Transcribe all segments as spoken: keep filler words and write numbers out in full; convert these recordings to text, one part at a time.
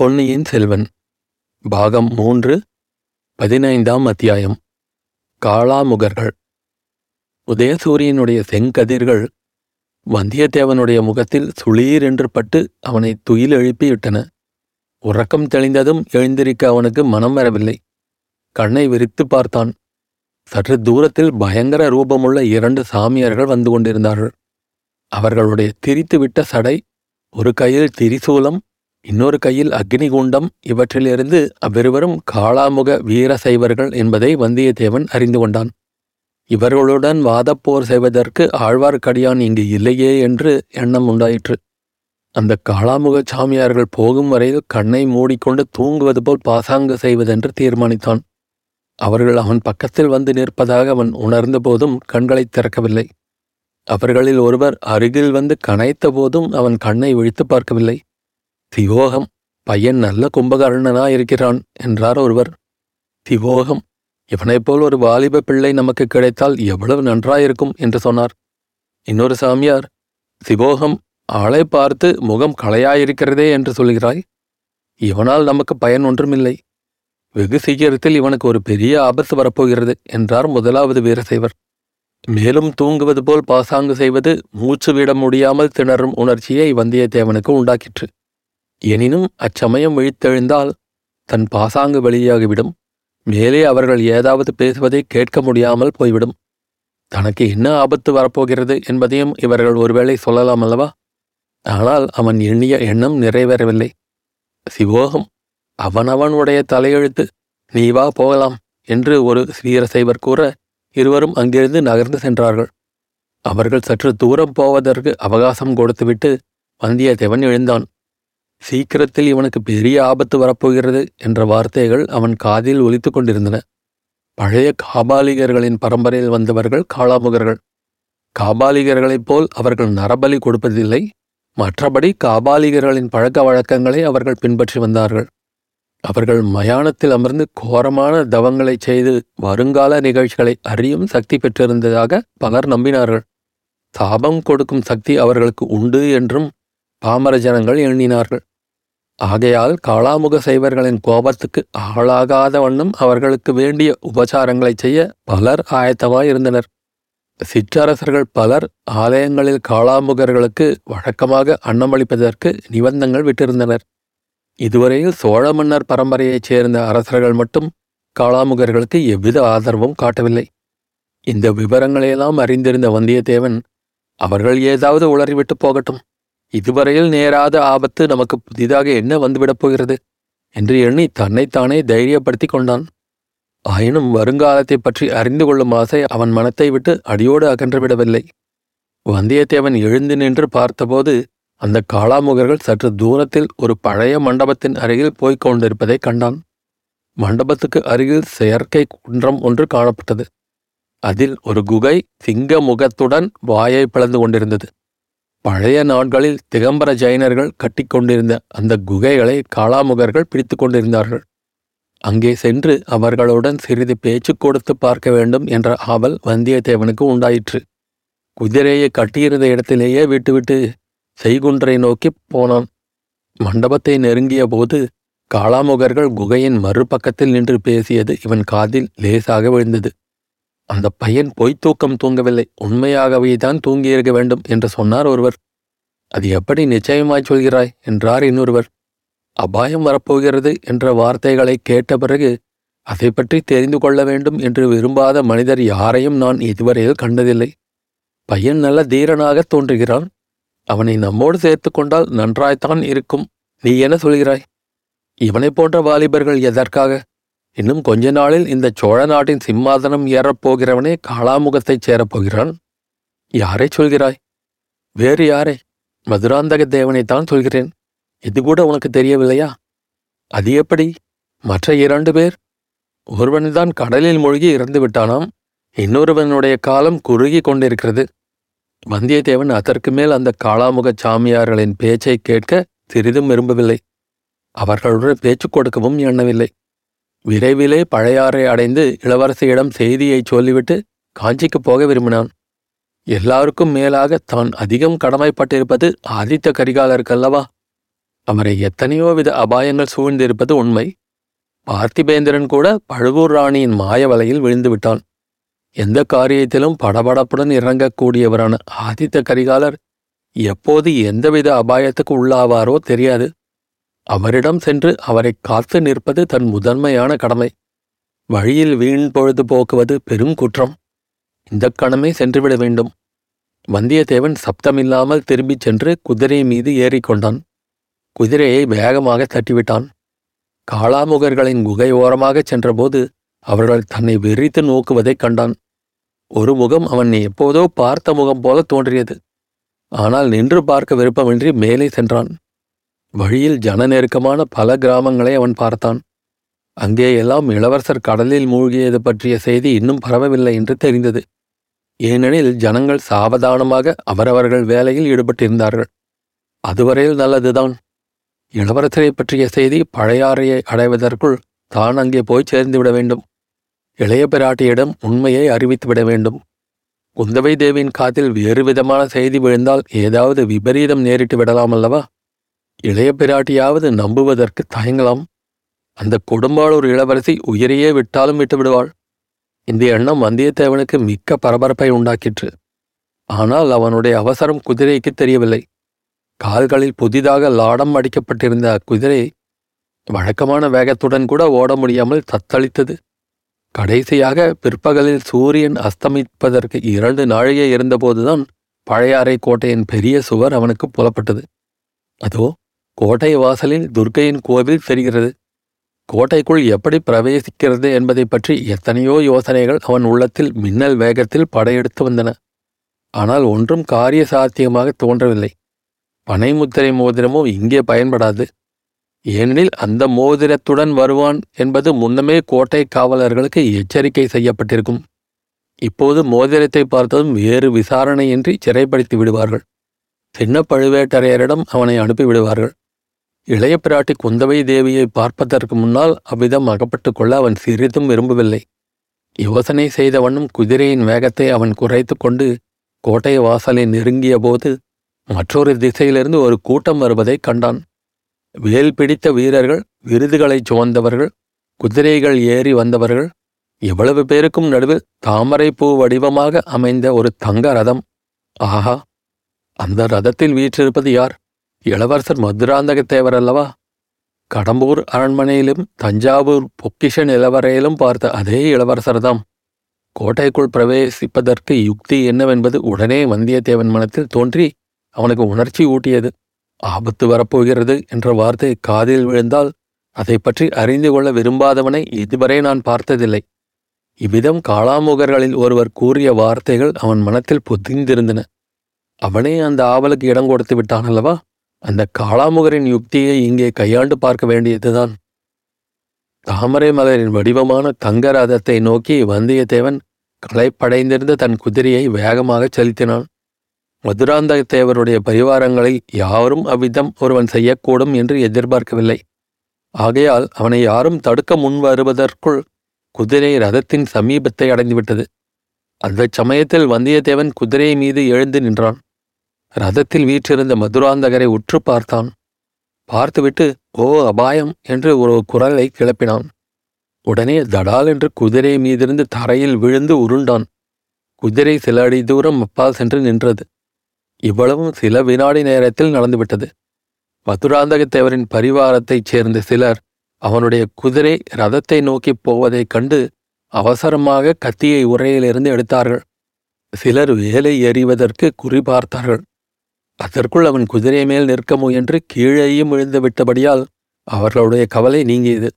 பொன்னியின் செல்வன் பாகம் மூன்று பதினைந்தாம் அத்தியாயம். காளாமுகர்கள். உதயசூரியனுடைய செங்கதிர்கள் வந்தியத்தேவனுடைய முகத்தில் சுளீர் என்று பட்டு அவனை துயில் எழுப்பிவிட்டன. உறக்கம் தெளிந்ததும் எழுந்திருக்க அவனுக்கு மனம் வரவில்லை. கண்ணை விரித்து பார்த்தான். சற்று தூரத்தில் பயங்கர ரூபமுள்ள இரண்டு சாமியார்கள் வந்து கொண்டிருந்தார்கள். அவர்களுடைய திரித்துவிட்ட சடை, ஒரு கையில் திரிசூலம், இன்னொரு கையில் அக்னிகுண்டம், இவற்றிலிருந்து அவ்விருவரும் காளாமுக வீரசைவர்கள் என்பதை வந்தியத்தேவன் அறிந்து கொண்டான். இவர்களுடன் வாதப்போர் செய்வதற்கு ஆழ்வார்க்கடியான் இங்கு இல்லையே என்று எண்ணம் உண்டாயிற்று. அந்த காளாமுக சாமியார்கள் போகும் வரையில் கண்ணை மூடிக்கொண்டு தூங்குவது போல் பாசாங்கு செய்வதென்று தீர்மானித்தான். அவர்கள் அவன் பக்கத்தில் வந்து நிற்பதாக அவன் உணர்ந்த போதும் கண்களை திறக்கவில்லை. அவர்களில் ஒருவர் அருகில் வந்து கனைத்த போதும் அவன் கண்ணை விழித்து பார்க்கவில்லை. திவோகம், பையன் நல்ல கும்பகர்ணனாயிருக்கிறான் என்றார் ஒருவர். திவோகம், இவனைப்போல் ஒரு வாலிப பிள்ளை நமக்கு கிடைத்தால் எவ்வளவு நன்றாயிருக்கும் என்று சொன்னார் இன்னொரு சாமியார். சிவோகம், ஆளை பார்த்து முகம் களையாயிருக்கிறதே என்று சொல்கிறாய். இவனால் நமக்கு பயன் ஒன்றுமில்லை. வெகு சீக்கிரத்தில் இவனுக்கு ஒரு பெரிய ஆபத்து வரப்போகிறது என்றார் முதலாவது வீரசைவர். மேலும் தூங்குவது போல் பாசாங்கு செய்வது மூச்சு விட முடியாமல் திணறும் உணர்ச்சியை வந்தியத்தேவனுக்கு உண்டாக்கிற்று. எனினும் அச்சமயம் விழித்தெழுந்தால் தன் பாசாங்கு வெளியாகிவிடும். மேலே அவர்கள் ஏதாவது பேசுவதை கேட்க முடியாமல் போய்விடும். தனக்கு என்ன ஆபத்து வரப்போகிறது என்பதையும் இவர்கள் ஒருவேளை சொல்லலாம் அல்லவா? ஆனால் அவன் எண்ணிய எண்ணம் நிறைவேறவில்லை. சிவோகம், அவனவன் உடைய தலையெழுத்து, நீ வா போகலாம் என்று ஒரு வீரசைவர் கூற இருவரும் அங்கிருந்து நகர்ந்து சென்றார்கள். அவர்கள் சற்று தூரம் போவதற்கு அவகாசம் கொடுத்துவிட்டு வந்தியத்தேவன் எழுந்தான். சீக்கிரத்தில் இவனுக்கு பெரிய ஆபத்து வரப்போகிறது என்ற வார்த்தைகள் அவன் காதில் ஒலித்து கொண்டிருந்தன. பழைய காபாலிகர்களின் பரம்பரையில் வந்தவர்கள் காளாமுகர்கள். காபாலிகர்களைப் போல் அவர்கள் நரபலி கொடுப்பதில்லை. மற்றபடி காபாலிகர்களின் பழக்க வழக்கங்களை அவர்கள் பின்பற்றி வந்தார்கள். அவர்கள் மயானத்தில் அமர்ந்து கோரமான தவங்களை செய்து வருங்கால நிகழ்ச்சிகளை அறியும் சக்தி பெற்றிருந்ததாக பலர் நம்பினார்கள். சாபம் கொடுக்கும் சக்தி அவர்களுக்கு உண்டு என்றும் பாமர ஜனங்கள் எண்ணினார்கள். ஆகையால் காளாமுக சைவர்களின் கோபத்துக்கு ஆளாகாத வண்ணம் அவர்களுக்கு வேண்டிய உபச்சாரங்களை செய்ய பலர் ஆயத்தமாயிருந்தனர். சிற்றரசர்கள் பலர் ஆலயங்களில் காளாமுகர்களுக்கு வழக்கமாக அன்னமளிப்பதற்கு நிபந்தங்கள் விட்டிருந்தனர். இதுவரையில் சோழ மன்னர் பரம்பரையைச் சேர்ந்த அரசர்கள் மட்டும் காளாமுகர்களுக்கு எவ்வித ஆதரவும் காட்டவில்லை. இந்த விவரங்களையெல்லாம் அறிந்திருந்த வந்தியத்தேவன், அவர்கள் ஏதாவது உளறிவிட்டு போகட்டும், இதுவரையில் நேராத ஆபத்து நமக்கு புதிதாக என்ன வந்துவிடப் போகிறது என்று எண்ணி தன்னைத்தானே தைரியப்படுத்தி கொண்டான். ஆயினும் வருங்காலத்தை பற்றி அறிந்து கொள்ளும் ஆசை அவன் மனத்தை விட்டு அடியோடு அகன்றுவிடவில்லை. வந்தியத்தேவன் எழுந்து நின்று பார்த்தபோது அந்த காளாமுகர்கள் சற்று தூரத்தில் ஒரு பழைய மண்டபத்தின் அருகில் போய்க் கொண்டிருப்பதை கண்டான். மண்டபத்துக்கு அருகில் செயற்கை குன்றம் ஒன்று காணப்பட்டது. அதில் ஒரு குகை சிங்க முகத்துடன் வாயை பிளந்து கொண்டிருந்தது. பழைய நாட்களில் திகம்பர ஜெயினர்கள் கட்டி கொண்டிருந்த அந்த குகைகளை காளாமுகர்கள் பிடித்து கொண்டிருந்தார்கள். அங்கே சென்று அவர்களுடன் சிறிது பேச்சு கொடுத்து பார்க்க வேண்டும் என்ற ஆவல் வந்தியத்தேவனுக்கு உண்டாயிற்று. குதிரையை கட்டியிருந்த இடத்திலேயே விட்டுவிட்டு செய்குன்றை நோக்கி போனான். மண்டபத்தை நெருங்கிய போது காளாமுகர்கள் குகையின் மறுபக்கத்தில் நின்று பேசியது இவன் காதில் லேசாக விழுந்தது. அந்த பையன் பொய்த் தூக்கம் தூங்கவில்லை, உண்மையாகவே தான் தூங்கியிருக்க வேண்டும் என்று சொன்னார் ஒருவர். அது எப்படி நிச்சயமாய் சொல்கிறாய் என்றார் இன்னொருவர். அபாயம் வரப்போகிறது என்ற வார்த்தைகளை கேட்ட பிறகு அதை பற்றி தெரிந்து கொள்ள வேண்டும் என்று விரும்பாத மனிதர் யாரையும் நான் இதுவரையில் கண்டதில்லை. பையன் நல்ல தீரனாக தோன்றுகிறான். அவனை நம்மோடு சேர்த்து கொண்டால் நன்றாய்த்தான் இருக்கும். நீ என்ன சொல்கிறாய்? இவனைப் போன்ற வாலிபர்கள் எதற்காக? இன்னும் கொஞ்ச நாளில் இந்த சோழ நாட்டின் சிம்மாசனம் ஏறப்போகிறவனே காளாமுகத்தைச் சேரப்போகிறான். யாரை சொல்கிறாய்? வேறு யாரை? மதுராந்தக தேவனைத்தான் சொல்கிறேன். இது கூட உனக்கு தெரியவில்லையா? அது எப்படி? மற்ற இரண்டு பேர், ஒருவன்தான் கடலில் மூழ்கி இறந்து விட்டானாம், இன்னொருவனுடைய காலம் குறுகி கொண்டிருக்கிறது. வந்தியத்தேவன் அதற்கு மேல் அந்த காளாமுக சாமியார்களின் பேச்சை கேட்க சிறிதும் விரும்பவில்லை. அவர்களுடன் பேச்சு கொடுக்கவும் எண்ணவில்லை. விரைவிலே பழையாறை அடைந்து இளவரசியிடம் செய்தியை சொல்லிவிட்டு காஞ்சிக்கு போக விரும்பினான். எல்லாருக்கும் மேலாக தான் அதிகம் கடமைப்பட்டிருப்பது ஆதித்த கரிகாலருக்கல்லவா. அவரை எத்தனையோ வித அபாயங்கள் சூழ்ந்திருப்பது உண்மை. பார்த்திபேந்திரன் கூட பழுவூர் ராணியின் மாய வலையில் விழுந்து விட்டான். எந்த காரியத்திலும் படபடப்புடன் இறங்கக்கூடியவரான ஆதித்த கரிகாலர் எப்போது எந்தவித அபாயத்துக்கு உள்ளாவாரோ தெரியாது. அவரிடம் சென்று அவரை காத்து நிற்பது தன் முதன்மையான கடமை. வழியில் வீண் பொழுது போக்குவது பெரும் குற்றம். இந்த கணமே சென்றுவிட வேண்டும். வந்தியத்தேவன் சப்தமில்லாமல் திரும்பிச் சென்று குதிரை மீது ஏறிக்கொண்டான். குதிரையை வேகமாக தட்டிவிட்டான். காளாமுகர்களின் குகை ஓரமாகச் சென்றபோது அவர்கள் தன்னை வெறித்து நோக்குவதைக் கண்டான். ஒரு முகம் அவன் எப்போதோ பார்த்த முகம் போல தோன்றியது. ஆனால் நின்று பார்க்க விருப்பமின்றி மேலே சென்றான். வழியில் ஜன நெருக்கமான பல கிராமங்களை அவன் பார்த்தான். அங்கேயெல்லாம் இளவரசர் கடலில் மூழ்கியது பற்றிய செய்தி இன்னும் பரவவில்லை என்று தெரிந்தது. ஏனெனில் ஜனங்கள் சாவதானமாக அவரவர்கள் வேலையில் ஈடுபட்டிருந்தார்கள். அதுவரையில் நல்லதுதான். இளவரசரை பற்றிய செய்தி பழையாறையை அடைவதற்குள் தான் அங்கே போய் சேர்ந்துவிட வேண்டும். இளைய பிராட்டியிடம் உண்மையை அறிவித்துவிட வேண்டும். குந்தவை தேவியின் காதில் வேறு விதமான செய்தி விழுந்தால் ஏதாவது விபரீதம் நேரிட்டு விடலாம் அல்லவா? இளைய பிராட்டியாவது நம்புவதற்கு தயங்கலாம். அந்த கொடும்பாளூர் இளவரசி உயிரையே விட்டாலும் விட்டு விடுவாள். இந்த எண்ணம் வந்தியத்தேவனுக்கு மிக்க பரபரப்பை உண்டாக்கிற்று. ஆனால் அவனுடைய அவசரம் குதிரைக்கு தெரியவில்லை. கால்களில் புதிதாக லாடம் அடிக்கப்பட்டிருந்த அக்குதிரை வழக்கமான வேகத்துடன் கூட ஓட முடியாமல் தத்தளித்தது. கடைசியாக பிற்பகலில் சூரியன் அஸ்தமிப்பதற்கு இரண்டு நாழிகை இருந்தபோதுதான் பழையாறை கோட்டையின் பெரிய சுவர் அவனுக்கு புலப்பட்டது. அதோ கோட்டை வாசலில் துர்க்கையின் கோவில் தெரிகிறது. கோட்டைக்குள் எப்படி பிரவேசிக்கிறது என்பதை பற்றி எத்தனையோ யோசனைகள் அவன் உள்ளத்தில் மின்னல் வேகத்தில் படையெடுத்து வந்தன. ஆனால் ஒன்றும் காரிய சாத்தியமாக தோன்றவில்லை. பனைமுத்திரை மோதிரமோ இங்கே பயன்படாது. ஏனெனில் அந்த மோதிரத்துடன் வருவான் என்பது முன்னமே கோட்டை காவலர்களுக்கு எச்சரிக்கை செய்யப்பட்டிருக்கும். இப்போது மோதிரத்தை பார்த்ததும் வேறு விசாரணையின்றி சிறைப்படுத்தி விடுவார்கள். சின்ன பழுவேட்டரையரிடம் அவனை அனுப்பிவிடுவார்கள். இளைய பிராட்டி குந்தவை தேவியை பார்ப்பதற்கு முன்னால் அவ்விதம் அகப்பட்டு கொள்ள அவன் சிறிதும் விரும்பவில்லை. யோசனை செய்தவனும் குதிரையின் வேகத்தை அவன் குறைத்து கொண்டு கோட்டை வாசலை நெருங்கிய போது மற்றொரு திசையிலிருந்து ஒரு கூட்டம் வருவதை கண்டான். வேல் பிடித்த வீரர்கள், விருதுகளைச் சுமந்தவர்கள், குதிரைகள் ஏறி வந்தவர்கள். எவ்வளவு பேருக்கும் நடுவில் தாமரைப்பூ வடிவமாக அமைந்த ஒரு தங்க ரதம். ஆஹா, அந்த ரதத்தில் வீற்றிருப்பது யார்? இளவரசர் மதுராந்தக தேவர் அல்லவா? கடம்பூர் அரண்மனையிலும் தஞ்சாவூர் பொக்கிஷ நிலவரையிலும் பார்த்த அதே இளவரசர்தாம். கோட்டைக்குள் பிரவேசிப்பதற்கு யுக்தி என்னவென்பது உடனே வந்தியத்தேவன் மனத்தில் தோன்றி அவனுக்கு உணர்ச்சி ஊட்டியது. ஆபத்து வரப்போகிறது என்ற வார்த்தை காதில் விழுந்தால் அதை பற்றி அறிந்து கொள்ள விரும்பாதவனை இதுவரை நான் பார்த்ததில்லை. இவ்விதம் காளாமுகர்களில் ஒருவர் கூறிய வார்த்தைகள் அவன் மனத்தில் பொதிந்திருந்தன. அவனே அந்த ஆவலுக்கு இடம் கொடுத்து விட்டான் அல்லவா? அந்த காளாமுகரின் யுக்தியை இங்கே கையாண்டு பார்க்க வேண்டியதுதான். தாமரை மலரின் வடிவமான தங்க ரதத்தை நோக்கி வந்தியத்தேவன் களைப்படைந்திருந்த தன் குதிரையை வேகமாக செலுத்தினான். மதுராந்தக தேவருடைய பரிவாரங்களில் யாரும் அவ்விதம் ஒருவன் செய்யக்கூடும் என்று எதிர்பார்க்கவில்லை. ஆகையால் அவனை யாரும் தடுக்க முன் வருவதற்குள் குதிரை ரதத்தின் சமீபத்தை அடைந்துவிட்டது. அந்த சமயத்தில் வந்தியத்தேவன் குதிரை மீது எழுந்து நின்றான். ரதத்தில் வீற்றிருந்த மதுராந்தகரை உற்று பார்த்தான். பார்த்துவிட்டு ஓ அபாயம் என்று ஒரு குரலை கிளப்பினான். உடனே தடால் என்று குதிரை மீதிருந்து தரையில் விழுந்து உருண்டான். குதிரை சில அடி தூரம் அப்பால் சென்று நின்றது. இவ்வளவும் சில வினாடி நேரத்தில் நடந்துவிட்டது. மதுராந்தக தேவரின் பரிவாரத்தைச் சேர்ந்த சிலர் அவனுடைய குதிரை ரதத்தை நோக்கி போவதைக் கண்டு அவசரமாக கத்தியை உரையிலிருந்து எடுத்தார்கள். சிலர் வேலை எறிவதற்கு குறிபார்த்தார்கள். அதற்குள் அவன் குதிரை மேல் நிற்க முயன்று கீழேயும் விழுந்து விட்டபடியால் அவர்களுடைய கவலை நீங்கியது.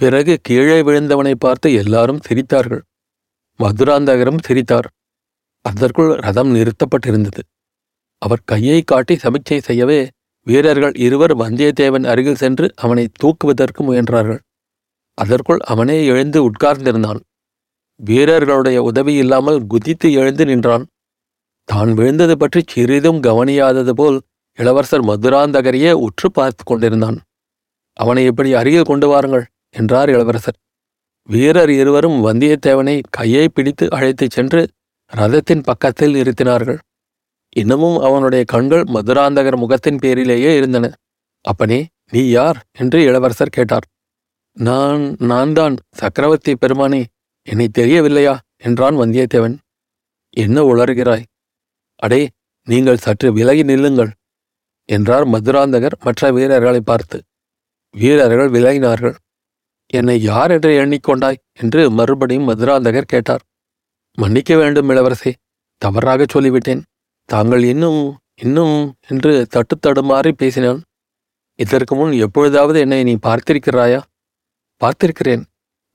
பிறகு கீழே விழுந்தவனை பார்த்து எல்லாரும் சிரித்தார்கள். மதுராந்தகரும் சிரித்தார். அதற்குள் ரதம் நிறுத்தப்பட்டிருந்தது. அவர் கையை காட்டி சமிச்சை செய்யவே வீரர்கள் இருவர் வந்தியத்தேவன் அருகில் சென்று அவனை தூக்குவதற்கு முயன்றார்கள். அதற்குள் அவனே எழுந்து உட்கார்ந்திருந்தான். வீரர்களுடைய உதவி இல்லாமல் குதித்து எழுந்து நின்றான். தான் விழுந்தது பற்றி சிறிதும் கவனியாதது போல் இளவரசர் மதுராந்தகரையே உற்று பார்த்து கொண்டிருந்தான். அவனை இப்படி அருகில் கொண்டு வாருங்கள் என்றார் இளவரசர். வீரர் இருவரும் வந்தியத்தேவனை கையை பிடித்து அழைத்துச் சென்று ரதத்தின் பக்கத்தில் நிறுத்தினார்கள். இன்னமும் அவனுடைய கண்கள் மதுராந்தகர் முகத்தின் பேரிலேயே இருந்தன. அப்பனே, நீ யார் என்று இளவரசர் கேட்டார். நான் நான் தான் சக்கரவர்த்தி பெருமானே, என்னை தெரியவில்லையா என்றான் வந்தியத்தேவன். என்ன உளறுகிறாய்? அடே, நீங்கள் சற்று விலகி நில்லுங்கள் என்றார் மதுராந்தகர் மற்ற வீரர்களை பார்த்து. வீரர்கள் விலகினார்கள். என்னை யார் என்று எண்ணிக்கொண்டாய் என்று மறுபடியும் மதுராந்தகர் கேட்டார். மன்னிக்க வேண்டும் இளவரசே, தவறாக சொல்லிவிட்டேன். தாங்கள் இன்னும் இன்னும் என்று தட்டு தடுமாறி பேசினான். இதற்கு முன் எப்பொழுதாவது என்னை நீ பார்த்திருக்கிறாயா? பார்த்திருக்கிறேன்.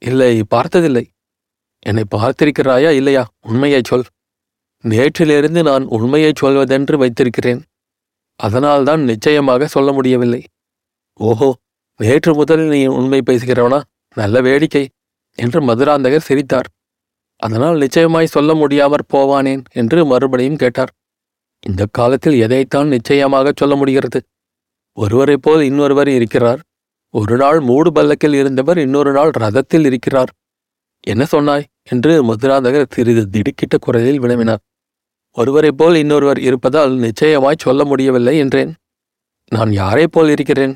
இல்லை, பார்த்ததில்லை. என்னை பார்த்திருக்கிறாயா இல்லையா? உண்மையை சொல். நேற்றிலிருந்து நான் உண்மையை சொல்வதென்று வைத்திருக்கிறேன். அதனால்தான் நிச்சயமாக சொல்ல முடியவில்லை. ஓஹோ, நேற்று முதலில் நீ உண்மை பேசுகிறவனா? நல்ல வேடிக்கை என்று மதுராந்தகர் சிரித்தார். அதனால் நிச்சயமாய் சொல்ல முடியாமற் போவானேன் என்று மறுபடியும் கேட்டார். இந்த காலத்தில் எதைத்தான் நிச்சயமாக சொல்ல முடிகிறது? ஒருவரை போல் இன்னொருவர் இருக்கிறார். ஒரு நாள் மூடு பல்லக்கில் இருந்தவர் இன்னொரு நாள் ரதத்தில் இருக்கிறார். என்ன சொன்னாய் என்று மதுராந்தகர் சிறிது திடுக்கிட்ட குரலில் வினவினார். ஒருவரை போல் இன்னொருவர் இருப்பதால் நிச்சயமாய் சொல்ல முடியவில்லை என்றேன். நான் யாரை போல் இருக்கிறேன்?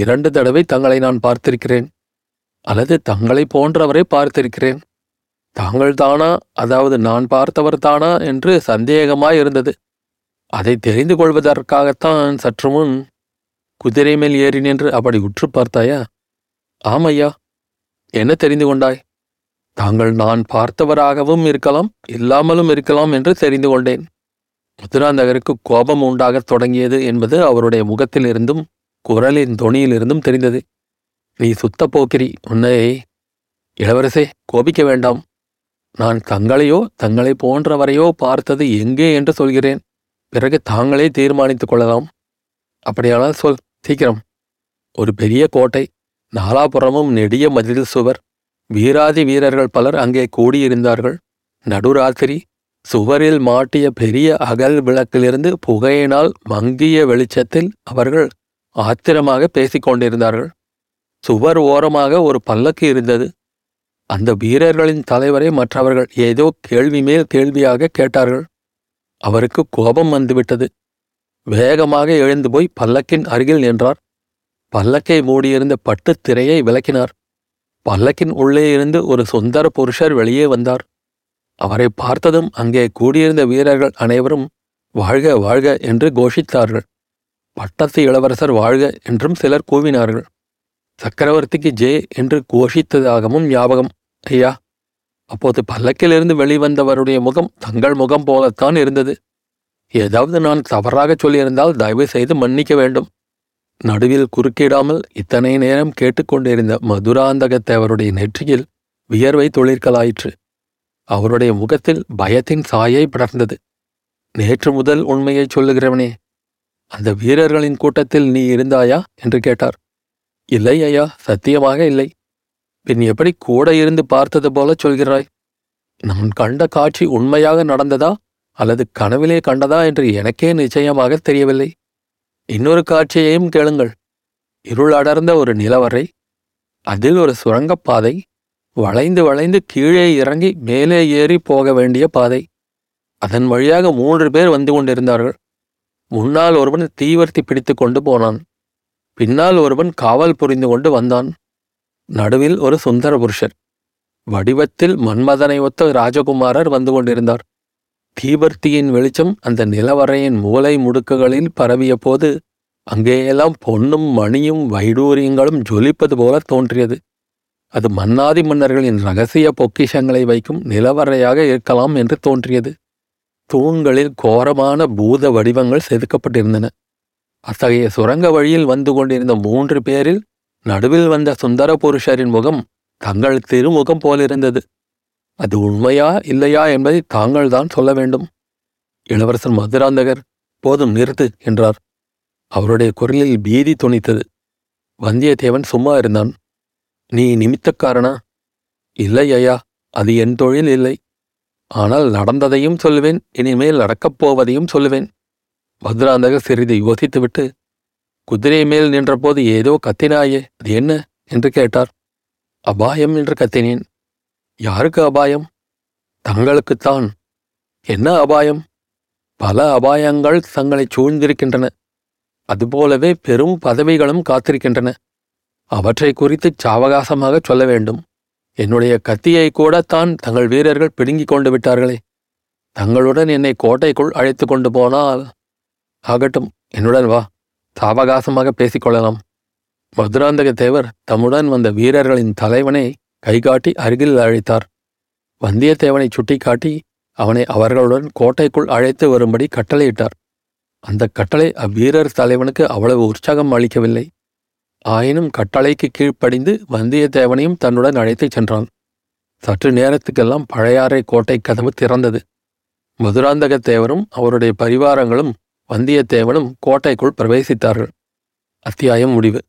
இரண்டு தடவை தங்களை நான் பார்த்திருக்கிறேன், அல்லது தங்களை போன்றவரை பார்த்திருக்கிறேன். தாங்கள் தானா, அதாவது நான் பார்த்தவர் தானா என்று சந்தேகமாய் இருந்தது. அதை தெரிந்து கொள்வதற்காகத்தான் சற்று முன் குதிரை மேல் ஏறி நின்று அப்படி உற்று பார்த்தாயா? ஆமையா. என்ன தெரிந்து கொண்டாய்? தாங்கள் நான் பார்த்தவராகவும் இருக்கலாம், இல்லாமலும் இருக்கலாம் என்று தெரிந்து கொண்டேன். மதுராந்தகருக்கு கோபம் உண்டாகத் தொடங்கியது என்பது அவருடைய முகத்திலிருந்தும் குரலின் தொனியிலிருந்தும் தெரிந்தது. நீ சுத்த போக்கிரி, உன்னை இளவரசே கோபிக்க வேண்டாம். நான் தங்களையோ தங்களை போன்றவரையோ பார்த்தது எங்கே என்று சொல்கிறேன். பிறகு தாங்களே தீர்மானித்துக் கொள்ளலாம். அப்படியானால் சொல், சீக்கிரம். ஒரு பெரிய கோட்டை, நாலாபுரமும் நெடிய மதில் சுவர். வீராதி வீரர்கள் பலர் அங்கே கூடியிருந்தார்கள். நடுராத்திரி சுவரில் மாட்டிய பெரிய அகல் விளக்கிலிருந்து புகையினால் மங்கிய வெளிச்சத்தில் அவர்கள் ஆத்திரமாக பேசிக்கொண்டிருந்தார்கள். சுவர் ஓரமாக ஒரு பல்லக்கு இருந்தது. அந்த வீரர்களின் தலைவரை மற்றவர்கள் ஏதோ கேள்வி மேல் கேள்வியாக கேட்டார்கள். அவருக்கு கோபம் வந்துவிட்டது. வேகமாக எழுந்து போய் பல்லக்கின் அருகில் நின்றார். பல்லக்கை மூடியிருந்த பட்டுத் திரையை விலக்கினார். பல்லக்கின் உள்ளே இருந்து ஒரு சுந்தர புருஷர் வெளியே வந்தார். அவரை பார்த்ததும் அங்கே கூடியிருந்த வீரர்கள் அனைவரும் வாழ்க வாழ்க என்று கோஷித்தார்கள். பட்டத்து இளவரசர் வாழ்க என்றும் சிலர் கூவினார்கள். சக்கரவர்த்திக்கு ஜெய் என்று கோஷித்ததாகவும் ஞாபகம் ஐயா. அப்போது பல்லக்கிலிருந்து வெளிவந்தவருடைய முகம் தங்கள் முகம் போலத்தான் இருந்தது. ஏதாவது நான் தவறாக சொல்லியிருந்தால் தயவு செய்து மன்னிக்க வேண்டும். நடுவில் குறுக்கிடாமல் இத்தனை நேரம் கேட்டுக்கொண்டிருந்த மதுராந்தக தேவருடைய நெற்றியில் வியர்வை தொழிற்களாயிற்று. அவருடைய முகத்தில் பயத்தின் சாயை படர்ந்தது. நேற்று முதல் உண்மையை சொல்லுகிறவனே, அந்த வீரர்களின் கூட்டத்தில் நீ இருந்தாயா என்று கேட்டார். இல்லை ஐயா, சத்தியமாக இல்லை. பின் எப்படி கூட இருந்து பார்த்தது போல சொல்கிறாய்? நான் கண்ட காட்சி உண்மையாக நடந்ததா அல்லது கனவிலே கண்டதா என்று எனக்கே நிச்சயமாக தெரியவில்லை. இன்னொரு காட்சியையும் கேளுங்கள். இருள் அடர்ந்த ஒரு நிலவரை, அதில் ஒரு சுரங்கப்பாதை, வளைந்து வளைந்து கீழே இறங்கி மேலே ஏறி போக வேண்டிய பாதை. அதன் வழியாக மூன்று பேர் வந்து கொண்டிருந்தார்கள். முன்னால் ஒருவன் தீவர்த்தி பிடித்து கொண்டு போனான். பின்னால் ஒருவன் காவல் புரிந்து கொண்டு வந்தான். நடுவில் ஒரு சுந்தர புருஷர், வடிவத்தில் மன்மதனை ஒத்த ராஜகுமாரர் வந்து கொண்டிருந்தார். தீவர்த்தியின் வெளிச்சம் அந்த நிலவரையின் மூலை முடுக்குகளில் பரவிய போது அங்கேயெல்லாம் பொன்னும் மணியும் வைடூரியங்களும் ஜொலிப்பது போல தோன்றியது. அது மன்னாதி மன்னர்களின் இரகசிய பொக்கிஷங்களை வைக்கும் நிலவரையாக இருக்கலாம் என்று தோன்றியது. தூண்களில் கோரமான பூத வடிவங்கள் செதுக்கப்பட்டிருந்தன. அத்தகைய சுரங்க வழியில் வந்து கொண்டிருந்த மூன்று பேரில் நடுவில் வந்த சுந்தர புருஷரின் முகம் தங்கள் திருமுகம் போலிருந்தது. அது உண்மையா இல்லையா என்பதை தாங்கள் தான் சொல்ல வேண்டும். இளவரசர் மதுராந்தகர், போதும், நிறுத்து என்றார். அவருடைய குரலில் பீதி துணித்தது. வந்தியத்தேவன் சும்மா இருந்தான். நீ நிமித்தக்காரனா? இல்லை ஐயா, அது என் தொழில் இல்லை. ஆனால் நடந்ததையும் சொல்லுவேன், இனிமேல் நடக்கப் போவதையும் சொல்லுவேன். மதுராந்தகர் சிறிது யோசித்துவிட்டு, குதிரை மேல் நின்றபோது ஏதோ கத்தினாயே, அது என்ன என்று கேட்டார். அபாயம் என்று கத்தினேன். யாருக்கு அபாயம்? தங்களுக்குத்தான். என்ன அபாயம்? பல அபாயங்கள் தங்களை சூழ்ந்திருக்கின்றன. அதுபோலவே பெரும் பதவிகளும் காத்திருக்கின்றன. அவற்றை குறித்து சாவகாசமாக சொல்ல வேண்டும். என்னுடைய கத்தியை கூடத்தான் தங்கள் வீரர்கள் பிடுங்கிக் கொண்டு விட்டார்களே. தங்களுடன் என்னை கோட்டைக்குள் அழைத்து கொண்டு போனால் ஆகட்டும், என்னுடன் வா, சாவகாசமாக பேசிக்கொள்ளலாம். மதுராந்தக தேவர் தம்முடன் வந்த வீரர்களின் தலைவனை கைகாட்டி அருகில் அழைத்தார். வந்தியத்தேவனை சுட்டிக்காட்டி அவனை அவர்களுடன் கோட்டைக்குள் அழைத்து வரும்படி கட்டளையிட்டார். அந்த கட்டளை அவ்வீரர் தலைவனுக்கு அவ்வளவு உற்சாகம் அளிக்கவில்லை. ஆயினும் கட்டளைக்கு கீழ்ப்படிந்து வந்தியத்தேவனையும் தன்னுடன் அழைத்துச் சென்றான். சற்று நேரத்துக்கெல்லாம் பழையாறை கோட்டை கதவு திறந்தது. மதுராந்தக தேவரும் அவருடைய பரிவாரங்களும் வந்தியத்தேவனும் கோட்டைக்குள் பிரவேசித்தார்கள். அத்தியாயம் முடிவு.